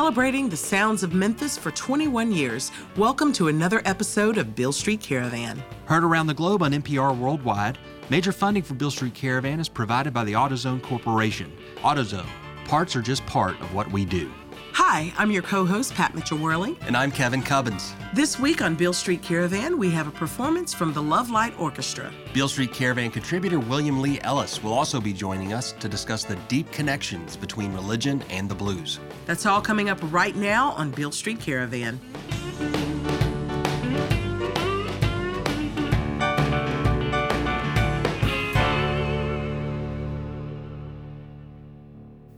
Celebrating the sounds of Memphis for 21 years, welcome to another episode of Beale Street Caravan. Heard around the globe on NPR Worldwide, major funding for Beale Street Caravan is provided by the AutoZone Corporation. AutoZone, parts are just part of what we do. Hi, I'm your co-host, Pat Mitchell-Whirley. And I'm Kevin Cubbins. This week on Beale Street Caravan, we have a performance from the Love Light Orchestra. Beale Street Caravan contributor William Lee Ellis will also be joining us to discuss the deep connections between religion and the blues. That's all coming up right now on Beale Street Caravan.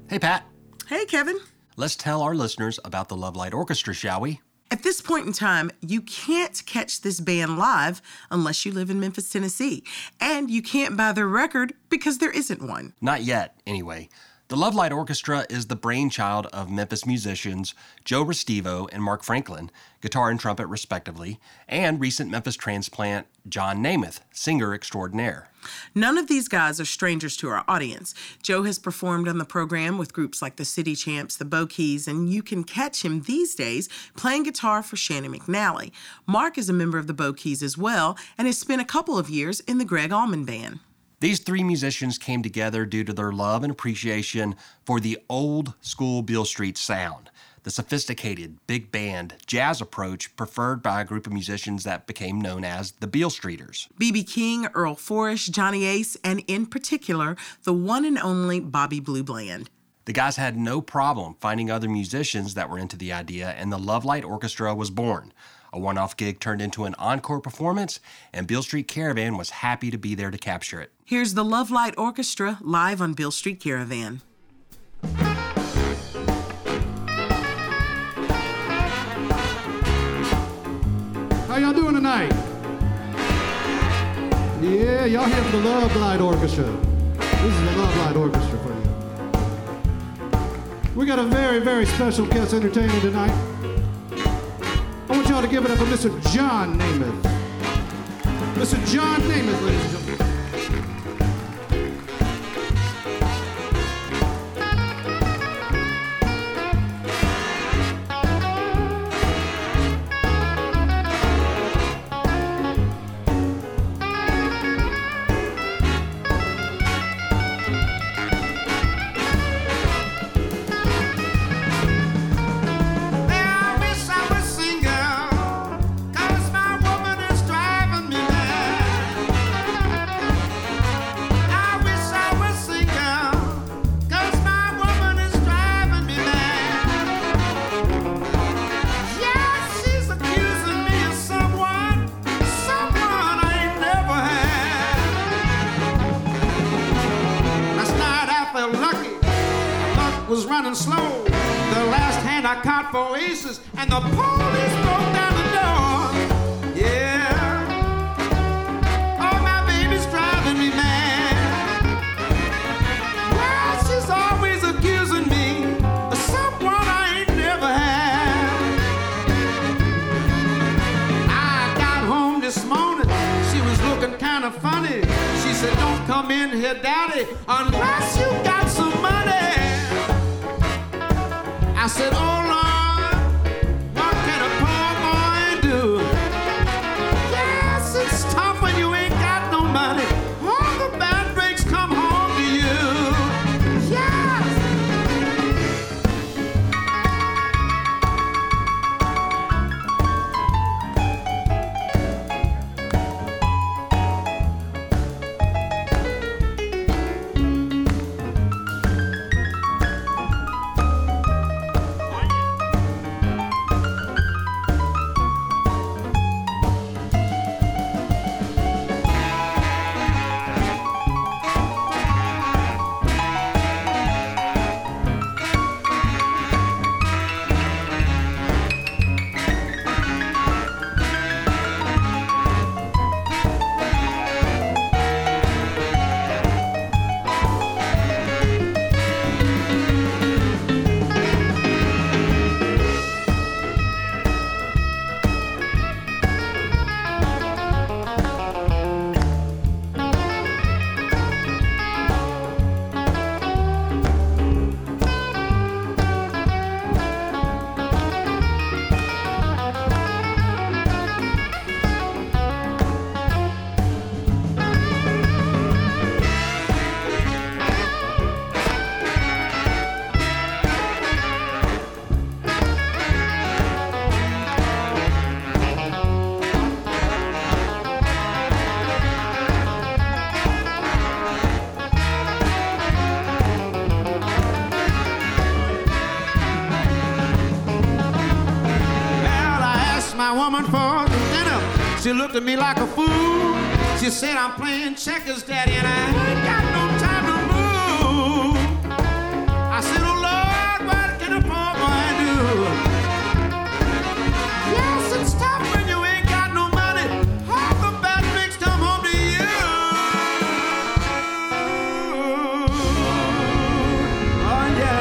Hey, Pat. Hey, Kevin. Let's tell our listeners about the Love Light Orchestra, shall we? At this point in time, you can't catch this band live unless you live in Memphis, Tennessee. And you can't buy their record because there isn't one. Not yet, anyway. The Love Light Orchestra is the brainchild of Memphis musicians Joe Restivo and Mark Franklin, guitar and trumpet respectively, and recent Memphis transplant John Németh, singer extraordinaire. None of these guys are strangers to our audience. Joe has performed on the program with groups like the City Champs, the Bow Keys, and you can catch him these days playing guitar for Shannon McNally. Mark is a member of the Bow Keys as well and has spent a couple of years in the Greg Allman Band. These three musicians came together due to their love and appreciation for the old school Beale Street sound, the sophisticated big band jazz approach preferred by a group of musicians that became known as the Beale Streeters. B.B. King, Earl Forrest, Johnny Ace, and in particular, the one and only Bobby Blue Bland. The guys had no problem finding other musicians that were into the idea, and the Love Light Orchestra was born. A one-off gig turned into an encore performance, and Beale Street Caravan was happy to be there to capture it. Here's the Love Light Orchestra live on Beale Street Caravan. How y'all doing tonight? Yeah, y'all here for the Love Light Orchestra. This is the Love Light Orchestra for you. We got a very, very special guest entertainer tonight. I want y'all to give it up for Mr. John Németh. Mr. John Németh, ladies and gentlemen. Was running slow. The last hand I caught for aces, and the police broke down the door. Yeah. Oh, my baby's driving me mad. Well, she's always accusing me of someone I ain't never had. I got home this morning. She was looking kind of funny. She said, "Don't come in here, Daddy, unless you got some money." I said, "Oh Lord, what can a poor boy do? Yes, it's tough when you ain't got no money. All the bad breaks come home to you. Yes." woman for dinner. She looked at me like a fool. She said, I'm playing checkers, Daddy, and I ain't got no time to move. I said, oh, Lord, what can a poor boy do? Yes, it's tough when you ain't got no money. Half the bad things come home to you. Oh, yeah.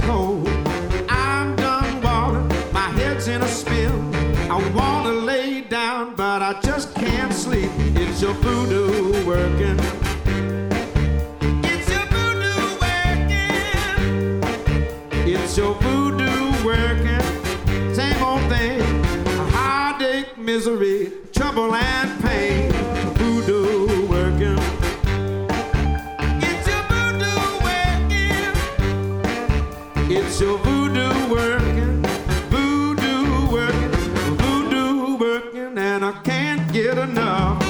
Cold. I'm done walking, my head's in a spin. I wanna lay down, but I just can't sleep. It's your voodoo working. It's your voodoo working. It's your voodoo working. Same old thing. Heartache, misery, trouble and pain. Voodoo working. It's your voodoo working, voodoo working, voodoo working, and I can't get enough.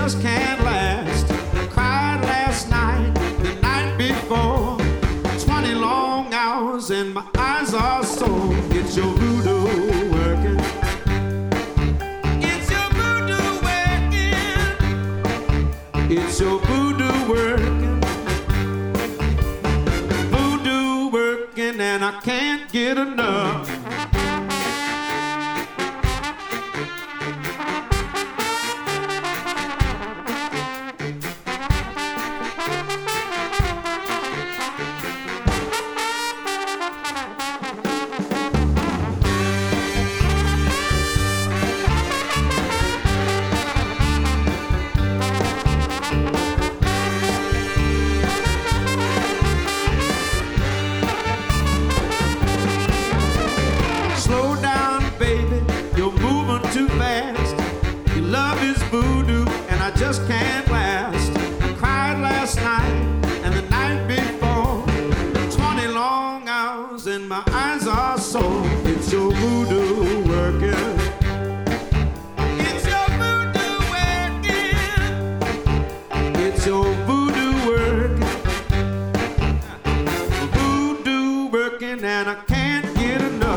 Just can't last. I cried last night, the night before. 20 long hours and my eyes are sore. It's your voodoo working. It's your voodoo working. It's your voodoo working. Voodoo working and I can't get enough.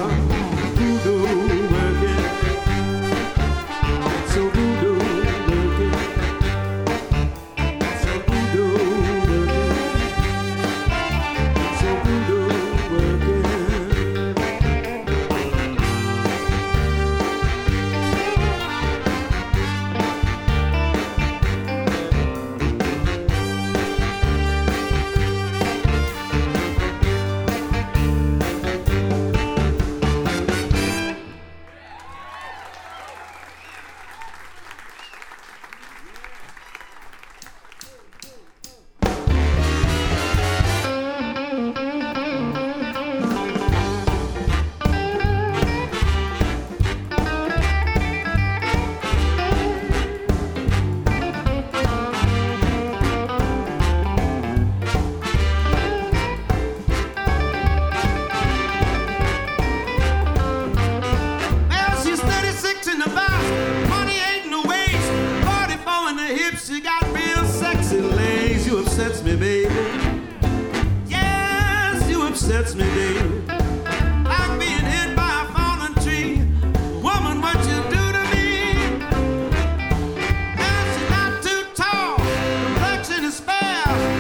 Spell.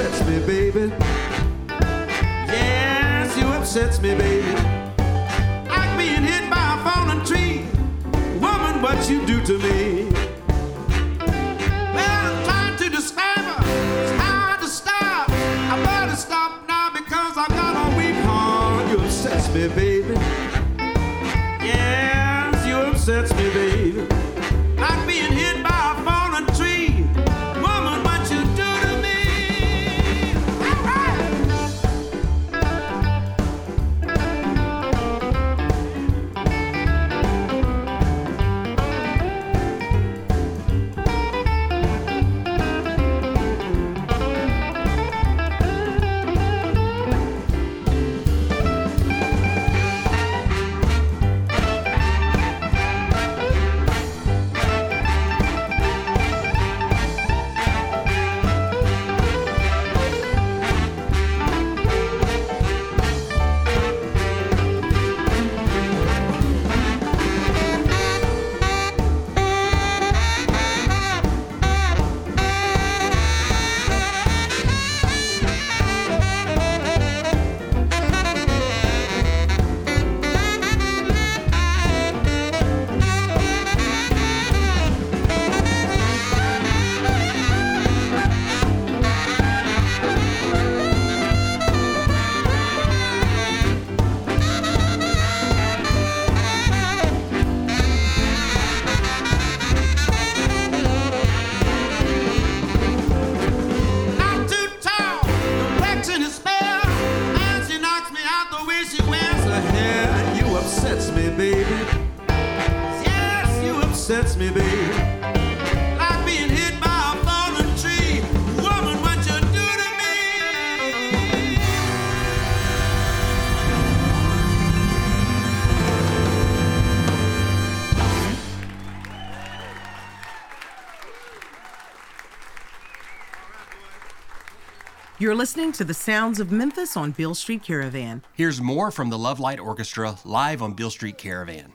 upsets me, baby. Yes, you upsets me, baby. Like being hit by a fallen tree. Woman, what you do to me. Well, I'm trying to describe her. It's hard to stop. I better stop now because I've got a weak heart. You upsets me, baby. Yes, you upsets me, baby. Like being hit by a fallen tree. Woman, what you do to me. All You're listening to the sounds of Memphis on Beale Street Caravan. Here's more from the Love Light Orchestra live on Beale Street Caravan.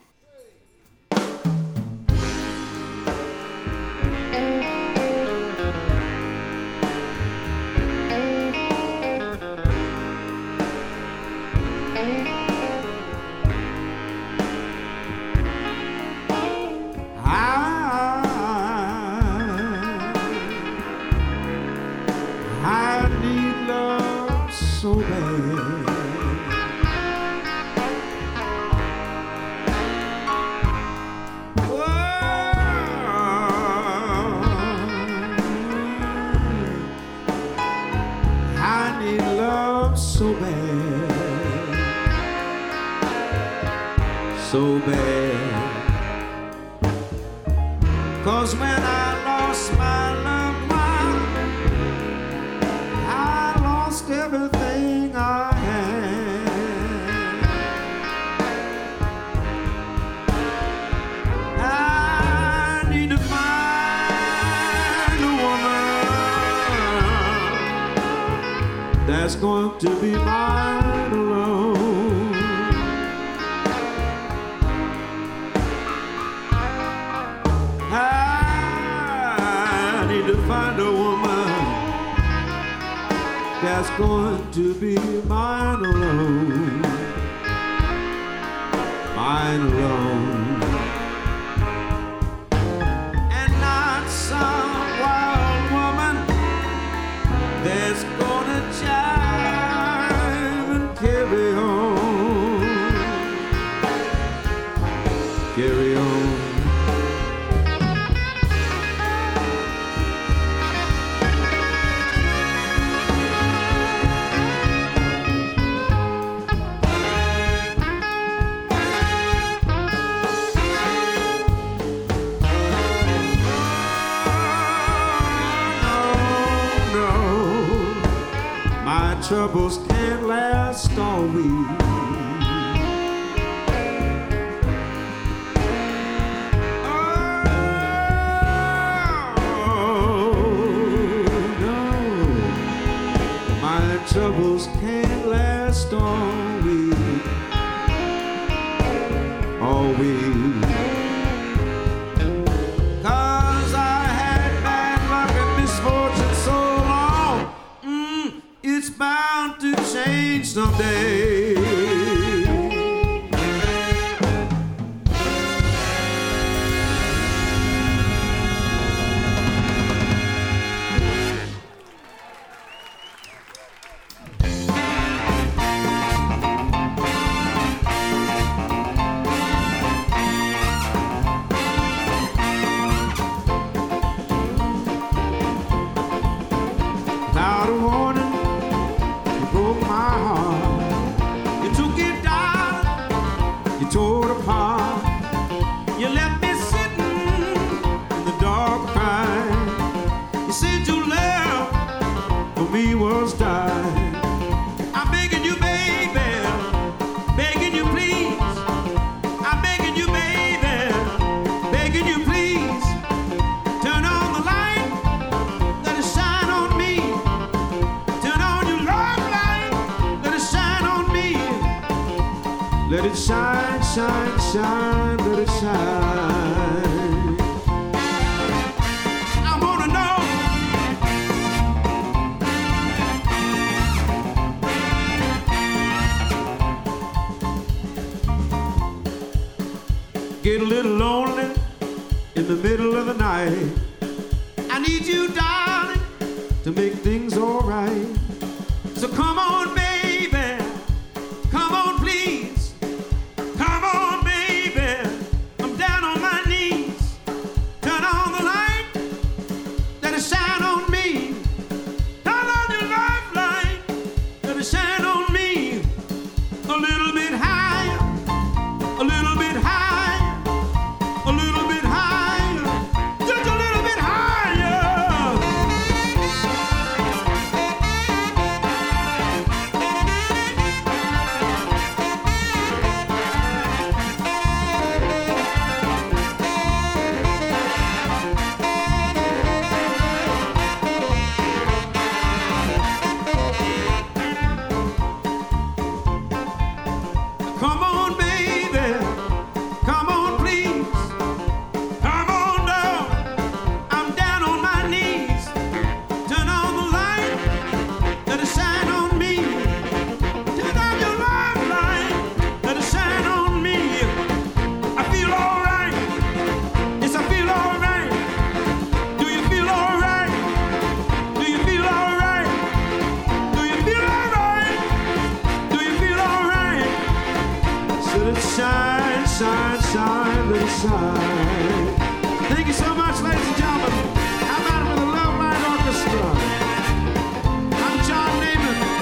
That's going to be mine alone. I need to find a woman that's going to be mine alone. Mine alone. And not some wild woman that's gonna jive. Troubles can't last all week. Oh, no. My troubles can't last all week. All week. Cause I had bad luck and misfortune so long. need someday. Get a little lonely in the middle of the night. I need you, darling, to make things all right. So come on, baby, come on, please. Come on, baby, I'm down on my knees. Turn on the light, let it shine on me. Turn on your love light, let it shine on me. A little bit higher, a little bit higher. Thank you so much, ladies and gentlemen. I'm out with the Love Light Orchestra. I'm John Németh.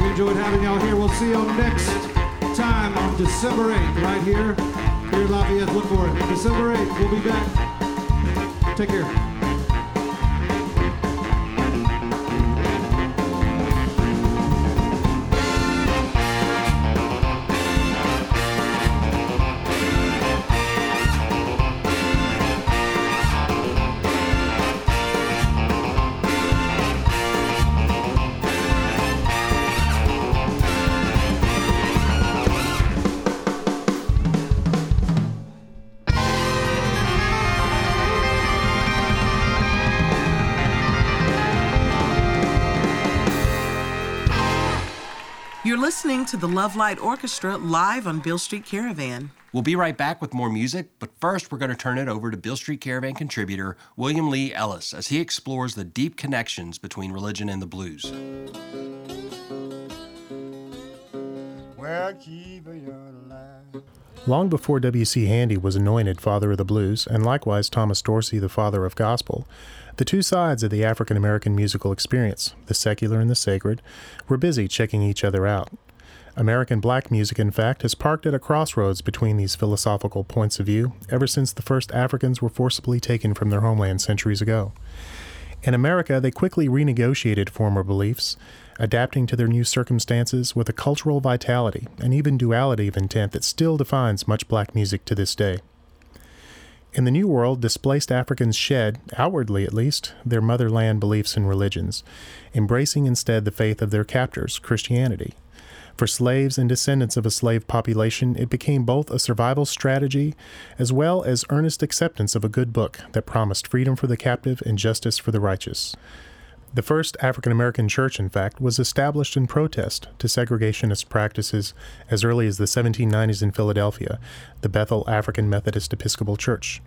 We enjoyed having y'all here. We'll see y'all next time on December 8th, right here in Lafayette. Look for it. December 8th. We'll be back. Take care. You're listening to the Love Light Orchestra live on Beale Street Caravan. We'll be right back with more music, but first we're going to turn it over to Beale Street Caravan contributor William Lee Ellis as he explores the deep connections between religion and the blues. Long before W.C. Handy was anointed Father of the Blues, and likewise Thomas Dorsey the Father of Gospel, the two sides of the African-American musical experience, the secular and the sacred, were busy checking each other out. American black music, in fact, has parked at a crossroads between these philosophical points of view ever since the first Africans were forcibly taken from their homeland centuries ago. In America, they quickly renegotiated former beliefs, adapting to their new circumstances with a cultural vitality and even duality of intent that still defines much black music to this day. In the New World, displaced Africans shed, outwardly at least, their motherland beliefs and religions, embracing instead the faith of their captors, Christianity. For slaves and descendants of a slave population, it became both a survival strategy as well as earnest acceptance of a good book that promised freedom for the captive and justice for the righteous. The first African-American church, in fact, was established in protest to segregationist practices as early as the 1790s in Philadelphia, the Bethel African Methodist Episcopal Church.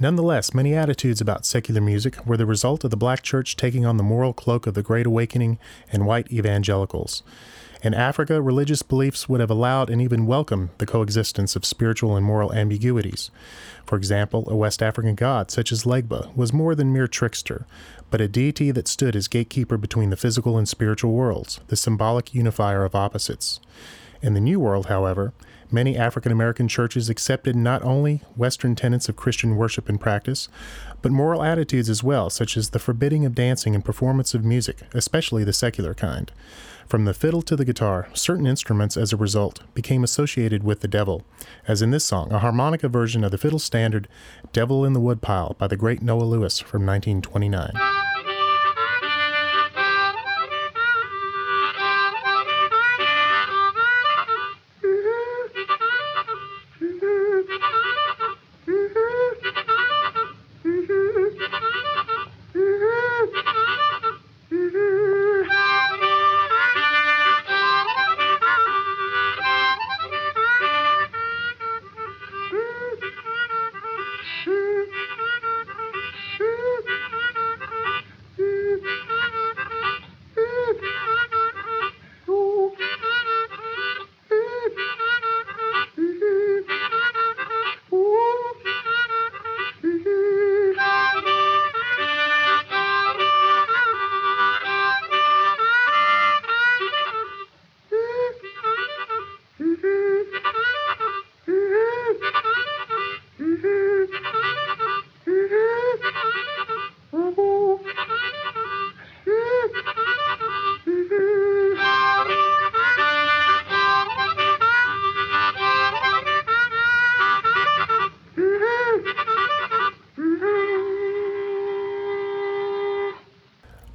Nonetheless, many attitudes about secular music were the result of the black church taking on the moral cloak of the Great Awakening and white evangelicals. In Africa, religious beliefs would have allowed and even welcomed the coexistence of spiritual and moral ambiguities. For example, a West African god such as Legba was more than mere trickster, but a deity that stood as gatekeeper between the physical and spiritual worlds, the symbolic unifier of opposites. In the New World, however, many African American churches accepted not only Western tenets of Christian worship and practice, but moral attitudes as well, such as the forbidding of dancing and performance of music, especially the secular kind. From the fiddle to the guitar, certain instruments, as a result, became associated with the devil, as in this song, a harmonica version of the fiddle standard, Devil in the Woodpile, by the great Noah Lewis from 1929.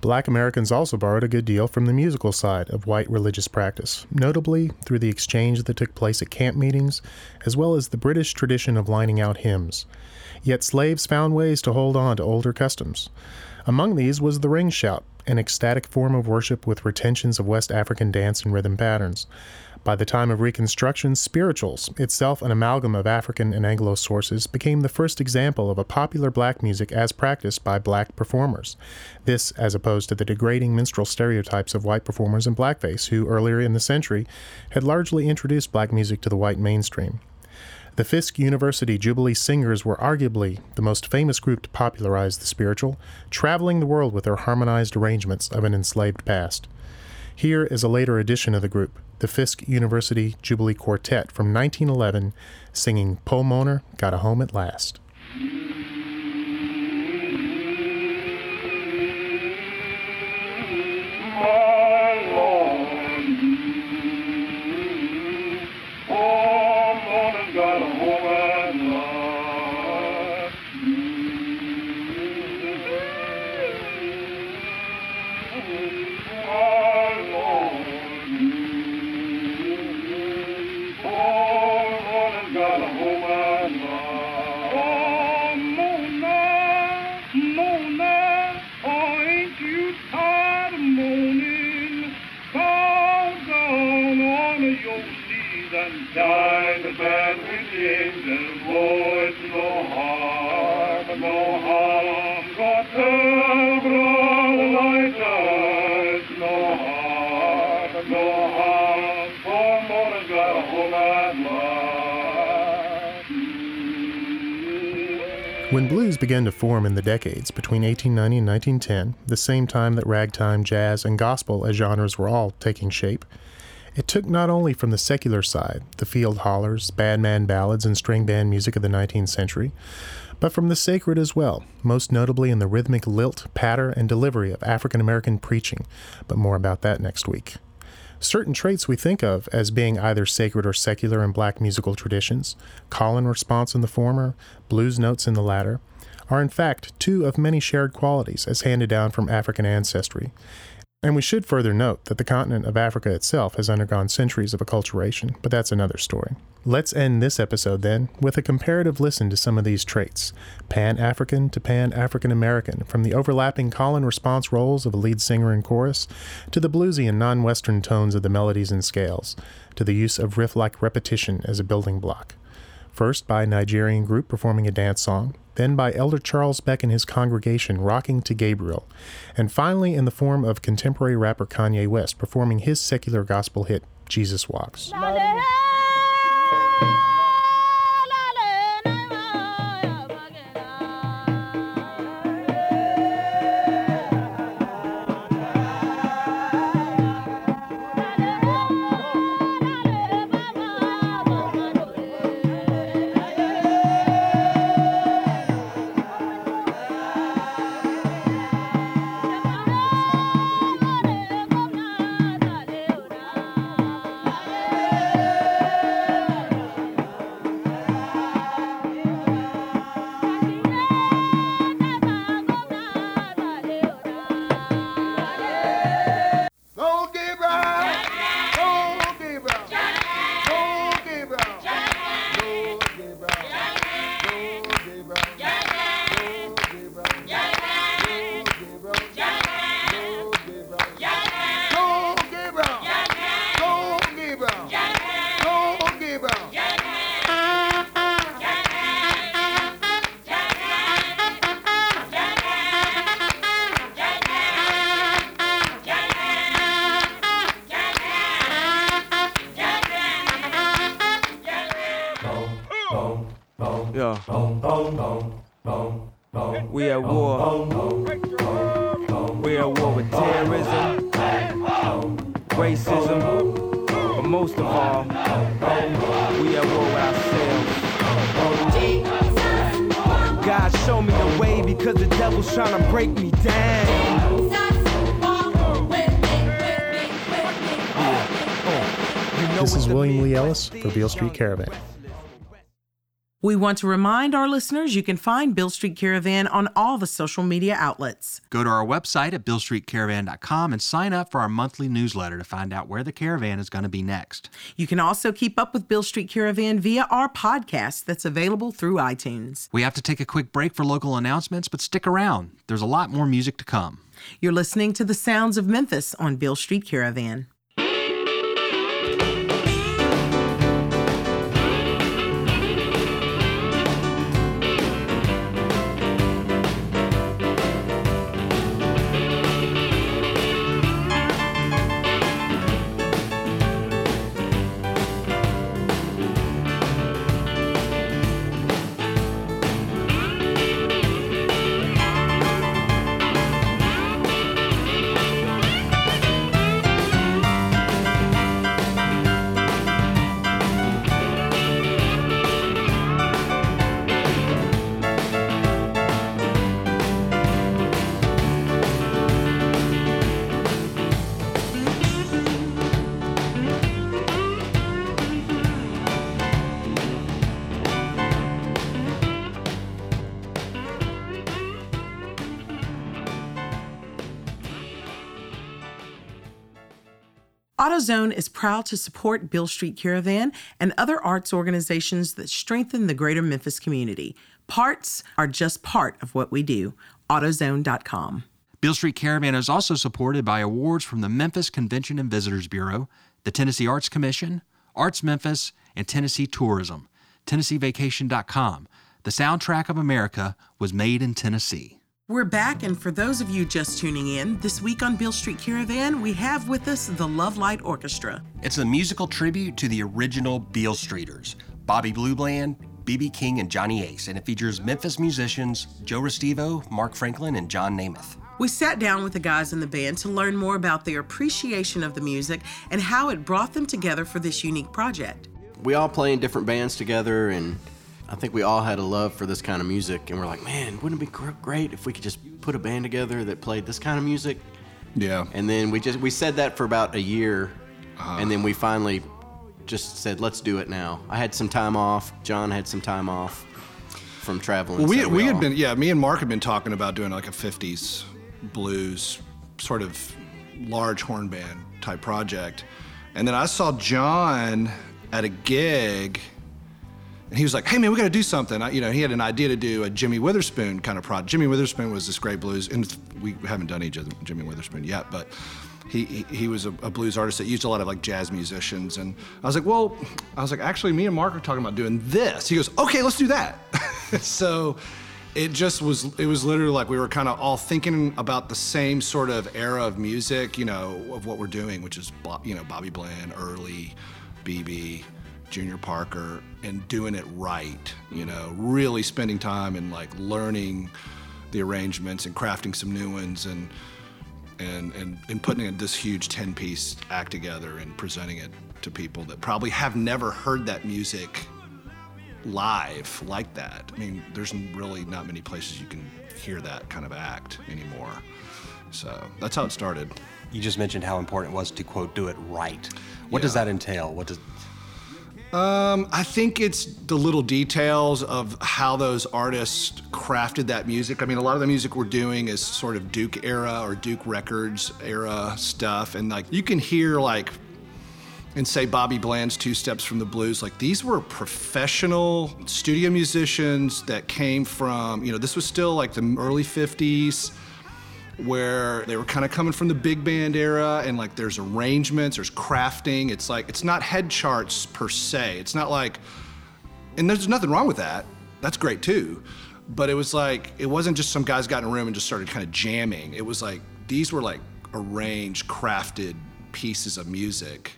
Black Americans also borrowed a good deal from the musical side of white religious practice, notably through the exchange that took place at camp meetings, as well as the British tradition of lining out hymns. Yet slaves found ways to hold on to older customs. Among these was the ring shout, an ecstatic form of worship with retentions of West African dance and rhythm patterns. By the time of Reconstruction, spirituals, itself an amalgam of African and Anglo sources, became the first example of a popular black music as practiced by black performers. This as opposed to the degrading minstrel stereotypes of white performers in blackface, who earlier in the century had largely introduced black music to the white mainstream. The Fisk University Jubilee Singers were arguably the most famous group to popularize the spiritual, traveling the world with their harmonized arrangements of an enslaved past. Here is a later edition of the group, the Fisk University Jubilee Quartet from 1911, singing "Po Moner Got a Home at Last." When blues began to form in the decades between 1890 and 1910, the same time that ragtime, jazz, and gospel as genres were all taking shape, It took not only from the secular side, the field hollers, badman ballads, and string band music of the 19th century, but from the sacred as well, most notably in the rhythmic lilt, patter, and delivery of African-American preaching, but more about that next week. Certain traits we think of as being either sacred or secular in black musical traditions, call and response in the former, blues notes in the latter, are in fact two of many shared qualities as handed down from African ancestry. And we should further note that the continent of Africa itself has undergone centuries of acculturation, but that's another story. Let's end this episode then with a comparative listen to some of these traits, Pan-African to Pan-African-American, from the overlapping call and response roles of a lead singer and chorus, to the bluesy and non-Western tones of the melodies and scales, to the use of riff-like repetition as a building block. First by a Nigerian group performing a dance song, then by Elder Charles Beck and his congregation rocking to Gabriel, and finally in the form of contemporary rapper Kanye West performing his secular gospel hit, Jesus Walks. This is William Lee Ellis for Beale Street Caravan. We want to remind our listeners you can find Beale Street Caravan on all the social media outlets. Go to our website at BealeStreetCaravan.com and sign up for our monthly newsletter to find out where the caravan is going to be next. You can also keep up with Beale Street Caravan via our podcast that's available through iTunes. We have to take a quick break for local announcements, but stick around. There's a lot more music to come. You're listening to the sounds of Memphis on Beale Street Caravan. AutoZone is proud to support Beale Street Caravan and other arts organizations that strengthen the greater Memphis community. Parts are just part of what we do. AutoZone.com. Beale Street Caravan is also supported by awards from the Memphis Convention and Visitors Bureau, the Tennessee Arts Commission, Arts Memphis, and Tennessee Tourism. TennesseeVacation.com. The soundtrack of America was made in Tennessee. We're back, and for those of you just tuning in, this week on Beale Street Caravan, we have with us the Love Light Orchestra. It's a musical tribute to the original Beale Streeters, Bobby Blue Bland, B.B. King, and Johnny Ace, and it features Memphis musicians Joe Restivo, Mark Franklin, and John Németh. We sat down with the guys in the band to learn more about their appreciation of the music and how it brought them together for this unique project. We all play in different bands together, and I think we all had a love for this kind of music, and we're like, man, wouldn't it be great if we could just put a band together that played this kind of music? Yeah. And then we said that for about a year, and then we finally just said, let's do it now. I had some time off. John had some time off from traveling. Well, me and Mark had been talking about doing like a 50s blues sort of large horn band type project. And then I saw John at a gig, and he was like, hey, man, we got to do something. He had an idea to do a Jimmy Witherspoon kind of project. Jimmy Witherspoon was this great blues, and we haven't done any Jimmy Witherspoon yet, but he was a blues artist that used a lot of like jazz musicians. And I was like, actually, me and Mark are talking about doing this. He goes, okay, let's do that. So it was literally like we were kind of all thinking about the same sort of era of music, of what we're doing, which is, Bobby Bland, Early, B.B., Junior Parker, and doing it right, really spending time and like learning the arrangements and crafting some new ones and putting this huge 10-piece act together and presenting it to people that probably have never heard that music live like that. I mean, there's really not many places you can hear that kind of act anymore. So that's how it started. You just mentioned how important it was to, quote, do it right. What does that entail? I think it's the little details of how those artists crafted that music. I mean, a lot of the music we're doing is sort of Duke era or Duke Records era stuff. And like, you can hear like, and say Bobby Bland's Two Steps from the Blues, like these were professional studio musicians that came from, this was still like the early 50s, where they were kind of coming from the big band era, and like there's arrangements, there's crafting. It's like, it's not head charts per se. It's not like, and there's nothing wrong with that. That's great too. But it was like, it wasn't just some guys got in a room and just started kind of jamming. It was like, these were like arranged, crafted pieces of music,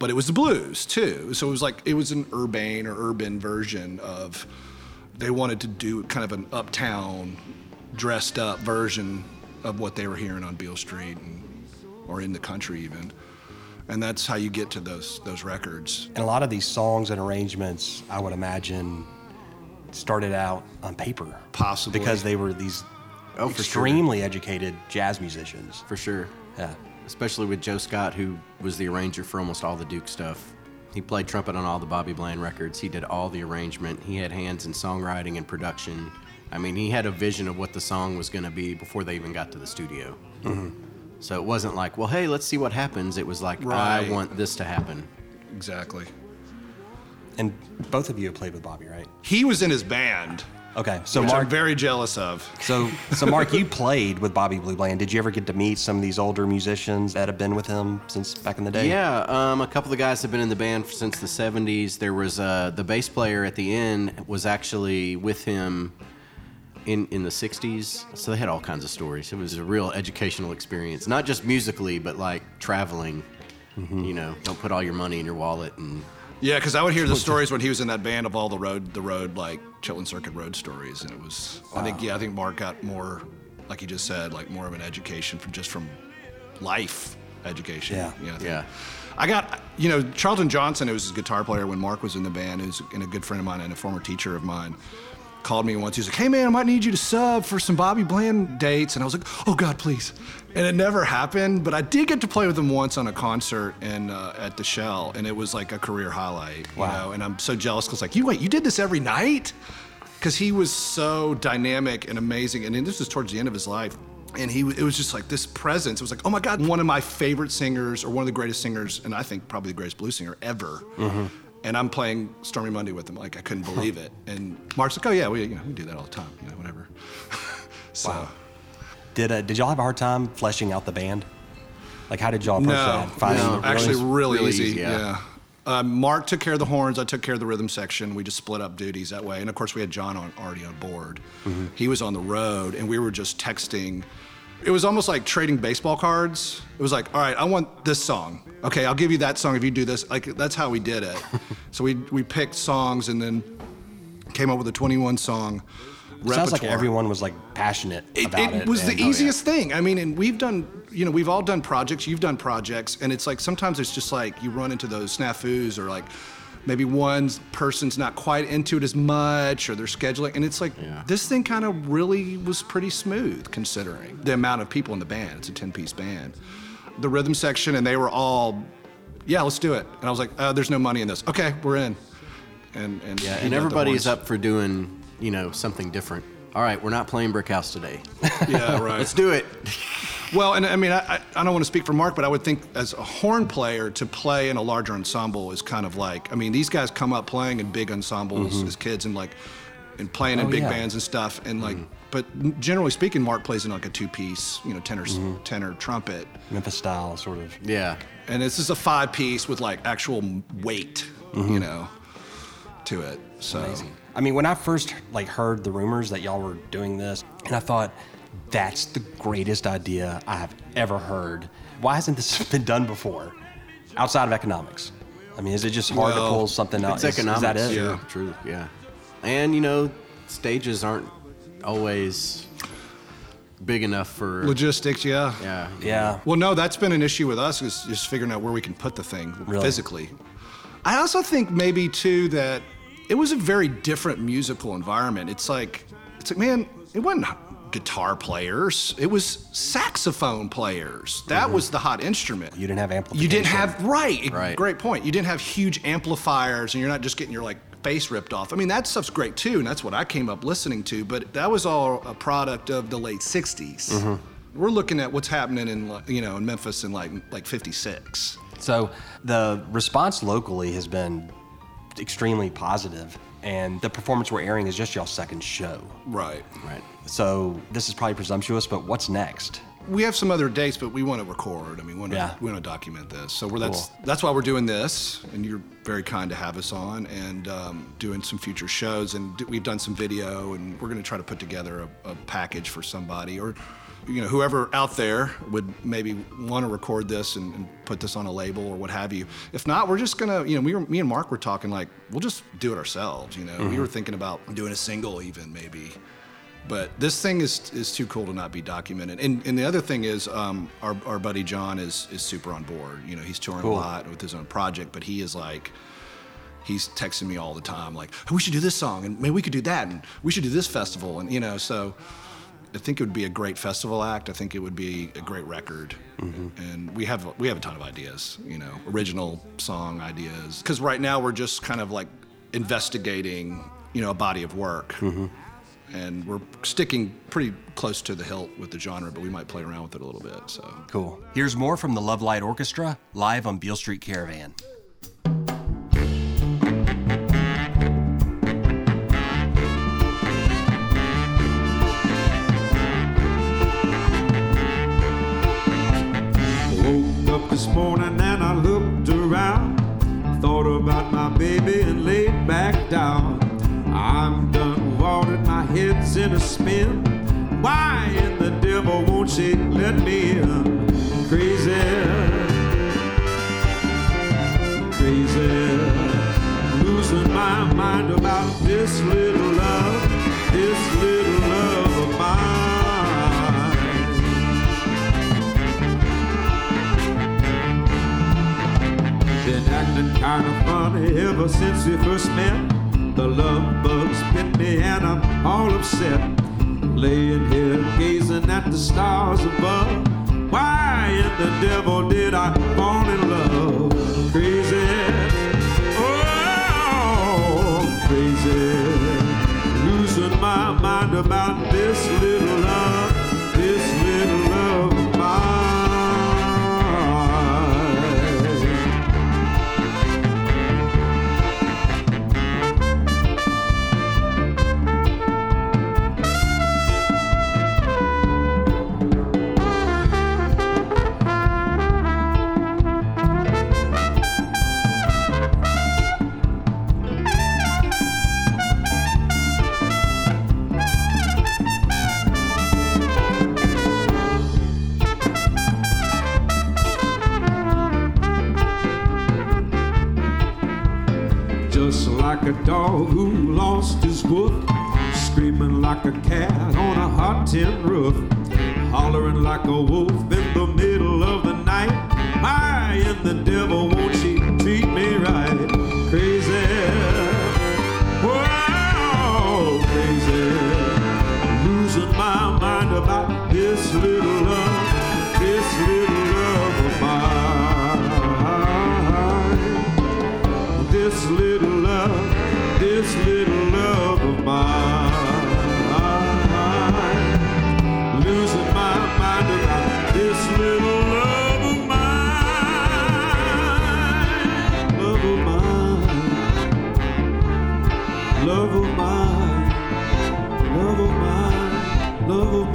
but it was the blues too. So it was like, it was an urban version of, they wanted to do kind of an uptown dressed up version of what they were hearing on Beale Street or in the country even. And that's how you get to those records. And a lot of these songs and arrangements, I would imagine, started out on paper. Possibly. Because they were these extremely educated jazz musicians. For sure. Yeah. Especially with Joe Scott, who was the arranger for almost all the Duke stuff. He played trumpet on all the Bobby Bland records. He did all the arrangement. He had hands in songwriting and production. I mean, he had a vision of what the song was going to be before they even got to the studio. Mm-hmm. So it wasn't like, well, hey, let's see what happens. It was like, right. I want this to happen. Exactly. And both of you have played with Bobby, right? He was in his band. Okay, so which Mark, I'm very jealous of. So Mark, you played with Bobby Blue Bland. Did you ever get to meet some of these older musicians that have been with him since back in the day? Yeah, a couple of the guys have been in the band since the 70s. There was the bass player at the end was actually with him in the 60s. So they had all kinds of stories. It was a real educational experience, not just musically, but like traveling. Mm-hmm. Don't put all your money in your wallet and... Yeah, because I would hear the stories when he was in that band of all the road, like Chitlin Circuit Road stories, and it was. Wow. I think Mark got more, like you just said, like more of an education from life education. Yeah, yeah. I got Charlton Johnson, who was a guitar player when Mark was in the band, who's and a good friend of mine and a former teacher of mine, called me once. He was like, "Hey man, I might need you to sub for some Bobby Bland dates," and I was like, "Oh God, please!" And it never happened, but I did get to play with him once on a concert and at the Shell, and it was like a career highlight. Wow. And I'm so jealous because like, you did this every night? Because he was so dynamic and amazing, and this was towards the end of his life, and it was just like this presence. It was like, oh my God, one of my favorite singers, or one of the greatest singers, and I think probably the greatest blues singer ever. Mm-hmm. And I'm playing Stormy Monday with him. Like, I couldn't believe it. And Mark's like, oh yeah, we do that all the time, whatever. So. Wow. Did y'all have a hard time fleshing out the band? Like, how did y'all approach that? Actually really easy, yeah. Mark took care of the horns, I took care of the rhythm section. We just split up duties that way. And of course, we had John already on board. Mm-hmm. He was on the road, and we were just texting. It was almost like trading baseball cards. It was like, all right, I want this song. Okay, I'll give you that song if you do this. Like, that's how we did it. So we picked songs and then came up with a 21 song repertoire. Sounds like everyone was like passionate about it. It was the easiest thing. I mean, and we've done, you know, we've all done projects, you've done projects, and it's like sometimes it's just like you run into those snafus, or like maybe one person's not quite into it as much, or they're scheduling, and it's like this thing kind of really was pretty smooth considering the amount of people in the band. It's a 10-piece band. The rhythm section, and they were all, yeah, let's do it. And I was like, there's no money in this. Okay, we're in. And yeah, and everybody's up for doing, you know, something different. All right, we're not playing Brick House today. Yeah, right. Let's do it. Well, and I mean, I don't want to speak for Mark, but I would think as a horn player to play in a larger ensemble is kind of like, I mean, these guys come up playing in big ensembles as kids and like, and playing in big bands and stuff. And like, but generally speaking, Mark plays in like a two-piece, you know, tenor trumpet. Memphis style, sort of. Yeah. And this is a five-piece with like actual weight, you know, to it. So. Amazing. I mean, when I first like heard the rumors that y'all were doing this, and I thought, that's the greatest idea I have ever heard. Why hasn't this been done before? Outside of economics. I mean, is it just hard to pull something out? It's economics. Is that it? Yeah, true. Yeah. And, you know, stages aren't always big enough for... Logistics, Yeah. Well, no, that's been an issue with us, is just figuring out where we can put the thing physically. I also think maybe, too, that it was a very different musical environment. It's like, man, it wasn't guitar players, it was saxophone players. That was the hot instrument. You didn't have amplification. You didn't have, right, great point. You didn't have huge amplifiers, and you're not just getting your like face ripped off. I mean, that stuff's great too, and that's what I came up listening to, but that was all a product of the late 60s. We're looking at what's happening in, you know, in Memphis in like 56. So the response locally has been extremely positive. And the performance we're airing is just y'all's second show. Right. So this is probably presumptuous, but what's next? We have some other dates, but we want to record. I mean, we want to document this. So that's why we're doing this, and you're very kind to have us on, and doing some future shows. And we've done some video, and we're going to try to put together a package for somebody, or, you know, whoever out there would maybe want to record this and put this on a label or what have you. If not, we're just going to, you know, me and Mark were talking like, we'll just do it ourselves, you know. We were thinking about doing a single even maybe. But this thing is too cool to not be documented. And the other thing is our buddy John is super on board. You know, he's touring a lot with his own project, but he is like... He's texting me all the time like, oh, we should do this song, and maybe we could do that, and we should do this festival. And, you know, so... I think it would be a great festival act. I think it would be a great record. And we have a ton of ideas, you know, original song ideas. Because right now we're just kind of like investigating, you know, a body of work. And we're sticking pretty close to the hilt with the genre, but we might play around with it a little bit, so. Cool. Here's more from the Love Light Orchestra live on Beale Street Caravan. This morning and I looked around, thought about my baby and laid back down. I'm done watered, my head's in a spin. Why in the devil won't she let me in? Crazy, crazy, I'm losing my mind about this little love of mine. Been acting kind of funny ever since we first met. The love bug's bit me and I'm all upset. Laying here gazing at the stars above. Why in the devil did I fall in love? Crazy, oh, crazy. Losing my mind about this little love of mine. Like a dog who lost his wolf, screaming like a cat on a hot tin roof, hollering like a wolf in the middle of the night. I and the devil, won't she treat me right? Crazy, whoa, crazy, losing my mind about this little love of mine, this little love, this little. I'm losing my mind about this little love of mine, love of mine, love of mine, love of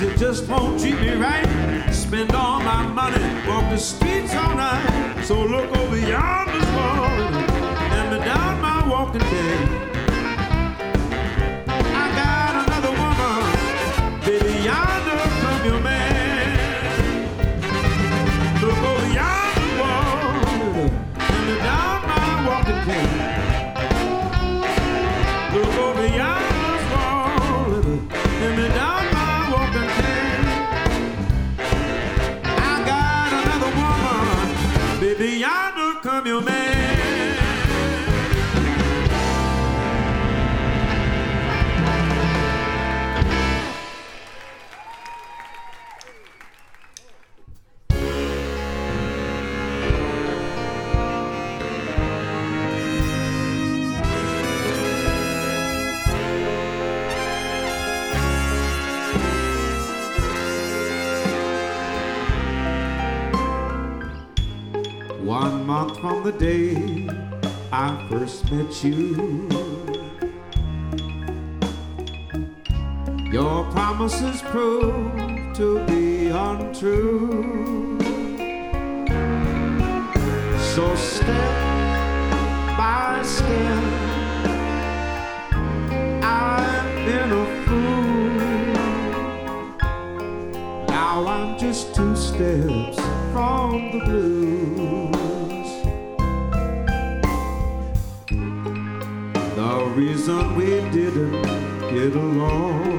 you just won't treat me right. Spend all my money, walk the streets all night. So look over yonder's wall and me down my walking day. I got another woman, baby, yonder come your man. Look over yonder's wall and me down my walking day. Look over yonder's wall and me down. From the day I first met you, your promises proved to be untrue. So step by step, I've been a fool. Now I'm just two steps from the blues. The reason we didn't get along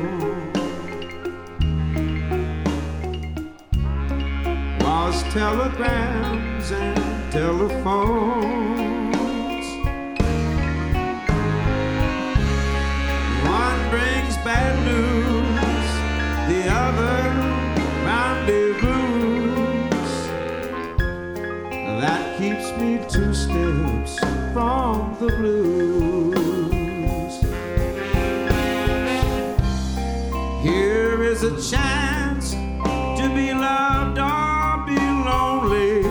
was telegrams and telephones. One brings bad news, the other rendezvous. That keeps me two steps from the blues. Here is a chance to be loved or be lonely.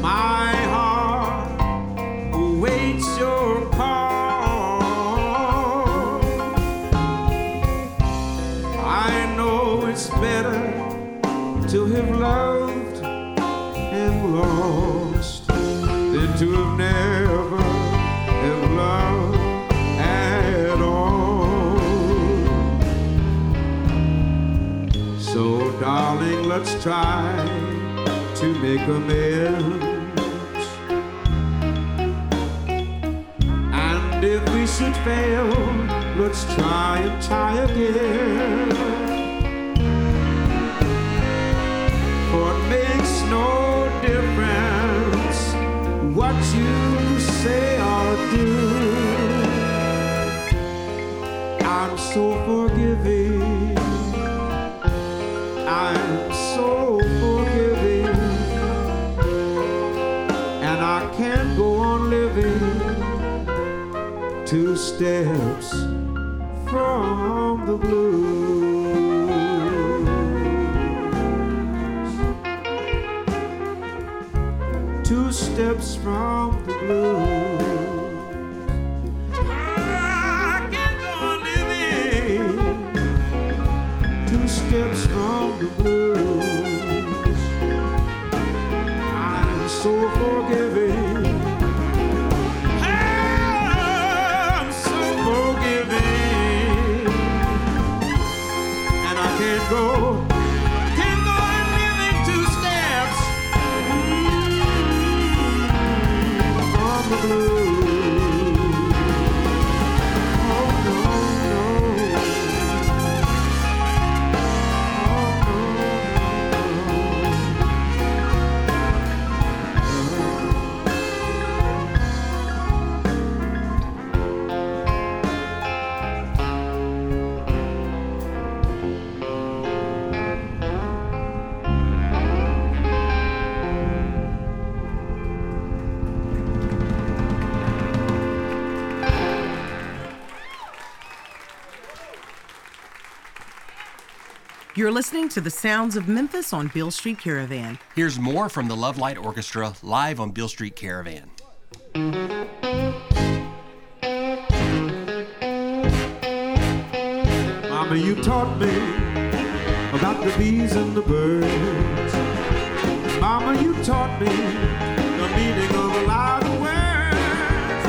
My heart awaits your call. It's better to have loved and lost than to have never have loved at all. So darling, let's try to make amends, and if we should fail, let's try and try again. Makes no difference what you say or do. I'm so forgiving. I'm so forgiving. And I can't go on living two steps from the blues. Two steps from the blues. I can't go on living. Two steps from the blues. I'm so forgiving. I'm so forgiving. And I can't go. You're listening to the sounds of Memphis on Beale Street Caravan. Here's more from the Love Light Orchestra live on Beale Street Caravan. Mama, you taught me about the bees and the birds. Mama, you taught me the meaning of a lot of words.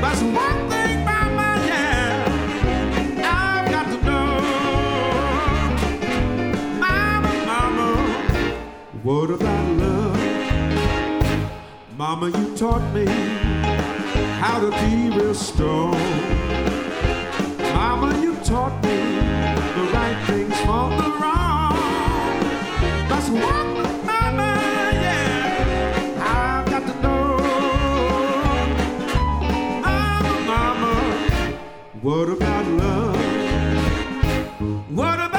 That's one thing, Mama, yeah. What about love? Mama, you taught me how to be real strong. Mama, you taught me the right things from the wrong. That's one thing, Mama, yeah, I've got to know. Mama, Mama, what about love? What about what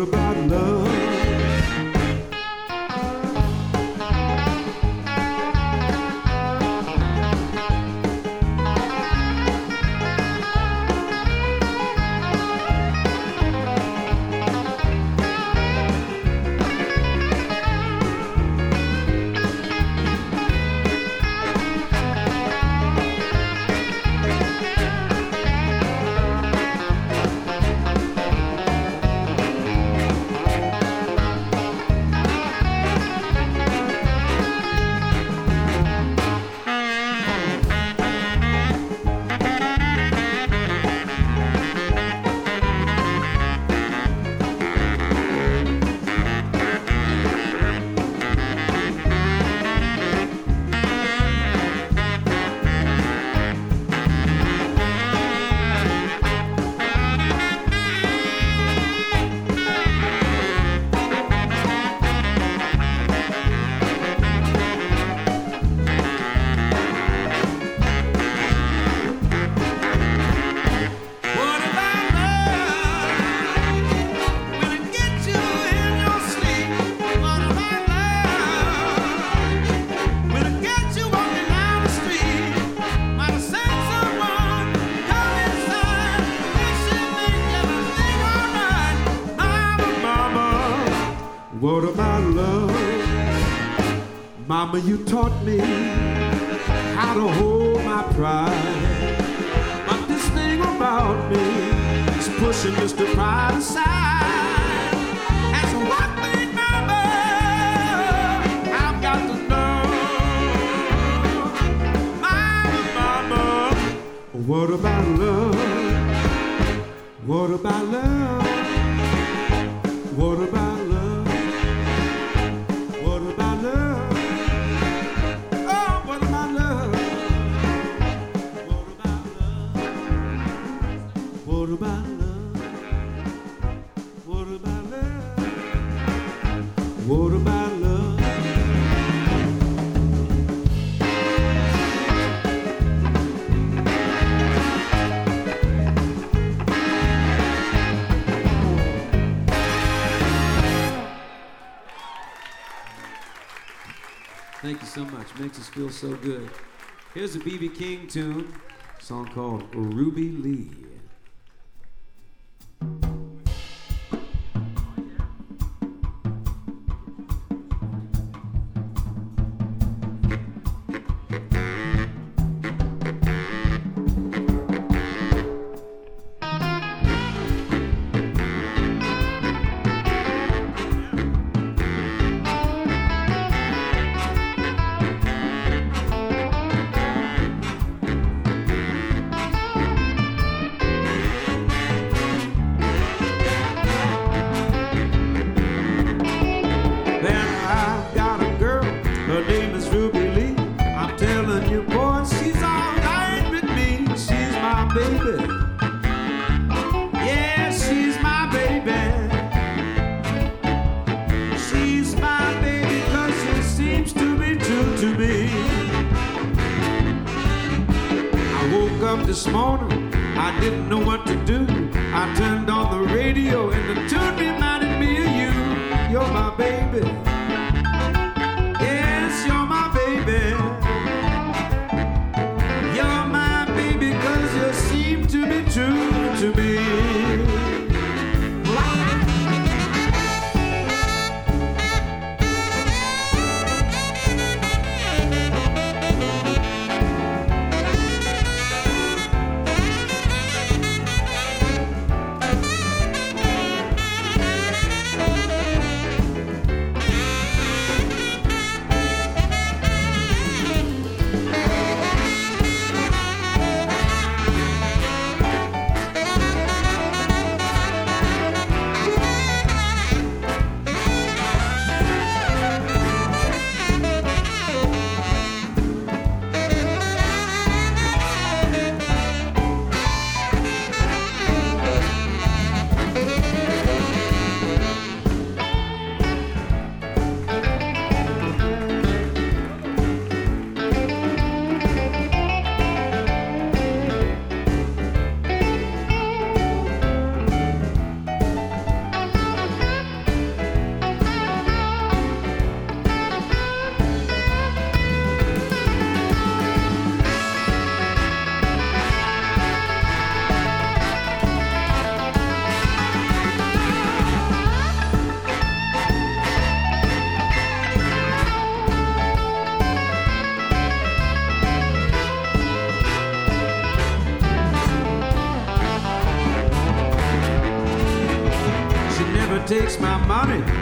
about love? Mama, you taught me how to hold my pride, but this thing about me is pushing Mr. Pride aside. That's one thing, Mama, I've got to know. Mama, what about love? What about love? What about love? What about love? What about love? What about love? Thank you so much. Makes us feel so good. Here's a B.B. King tune, a song called Ruby Lee.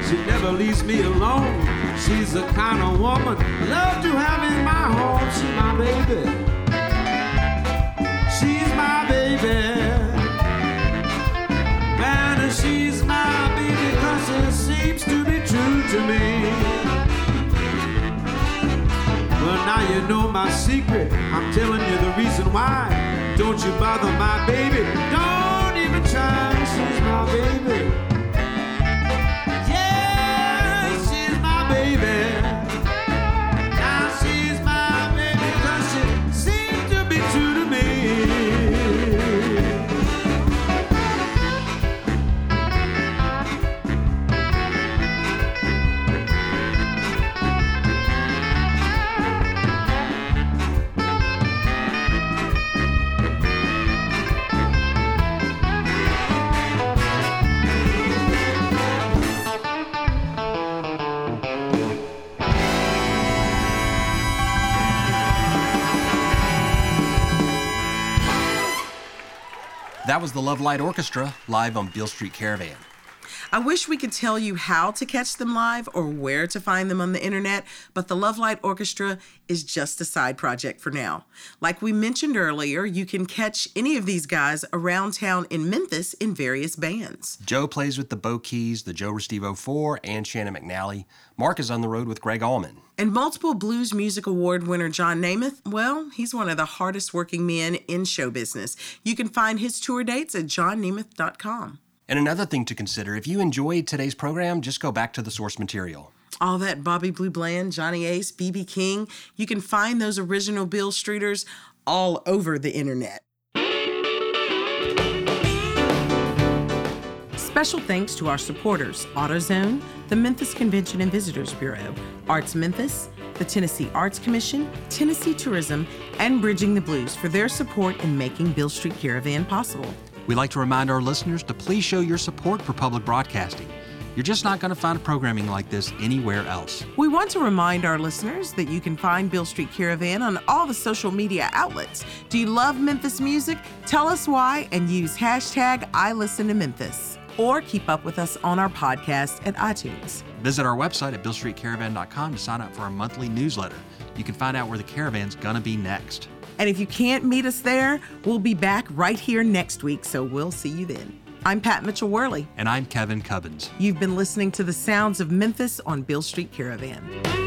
She never leaves me alone. She's the kind of woman I love to have in my home. She's my baby. She's my baby. Man, and she's my baby, 'cause it seems to be true to me. Well, now you know my secret. I'm telling you the reason why. Don't you bother my baby. Don't even try. She's my baby. That was the Love Light Orchestra live on Beale Street Caravan. I wish we could tell you how to catch them live or where to find them on the internet, but the Love Light Orchestra is just a side project for now. Like we mentioned earlier, you can catch any of these guys around town in Memphis in various bands. Joe plays with the Bow Keys, the Joe Restivo Four, and Shannon McNally. Mark is on the road with Greg Allman. And multiple Blues Music Award winner John Németh, well, he's one of the hardest working men in show business. You can find his tour dates at johnnemeth.com. And another thing to consider, if you enjoyed today's program, just go back to the source material. All that Bobby Blue Bland, Johnny Ace, B.B. King, you can find those original Beale Streeters all over the internet. Special thanks to our supporters, AutoZone, the Memphis Convention and Visitors Bureau, Arts Memphis, the Tennessee Arts Commission, Tennessee Tourism, and Bridging the Blues for their support in making Beale Street Caravan possible. We'd like to remind our listeners to please show your support for public broadcasting. You're just not going to find programming like this anywhere else. We want to remind our listeners that you can find Beale Street Caravan on all the social media outlets. Do you love Memphis music? Tell us why and use hashtag #IListenToMemphis. Or keep up with us on our podcast at iTunes. Visit our website at BealeStreetCaravan.com to sign up for our monthly newsletter. You can find out where the caravan's going to be next. And if you can't meet us there, we'll be back right here next week, so we'll see you then. I'm Pat Mitchell-Whirley. And I'm Kevin Cubbins. You've been listening to the sounds of Memphis on Beale Street Caravan.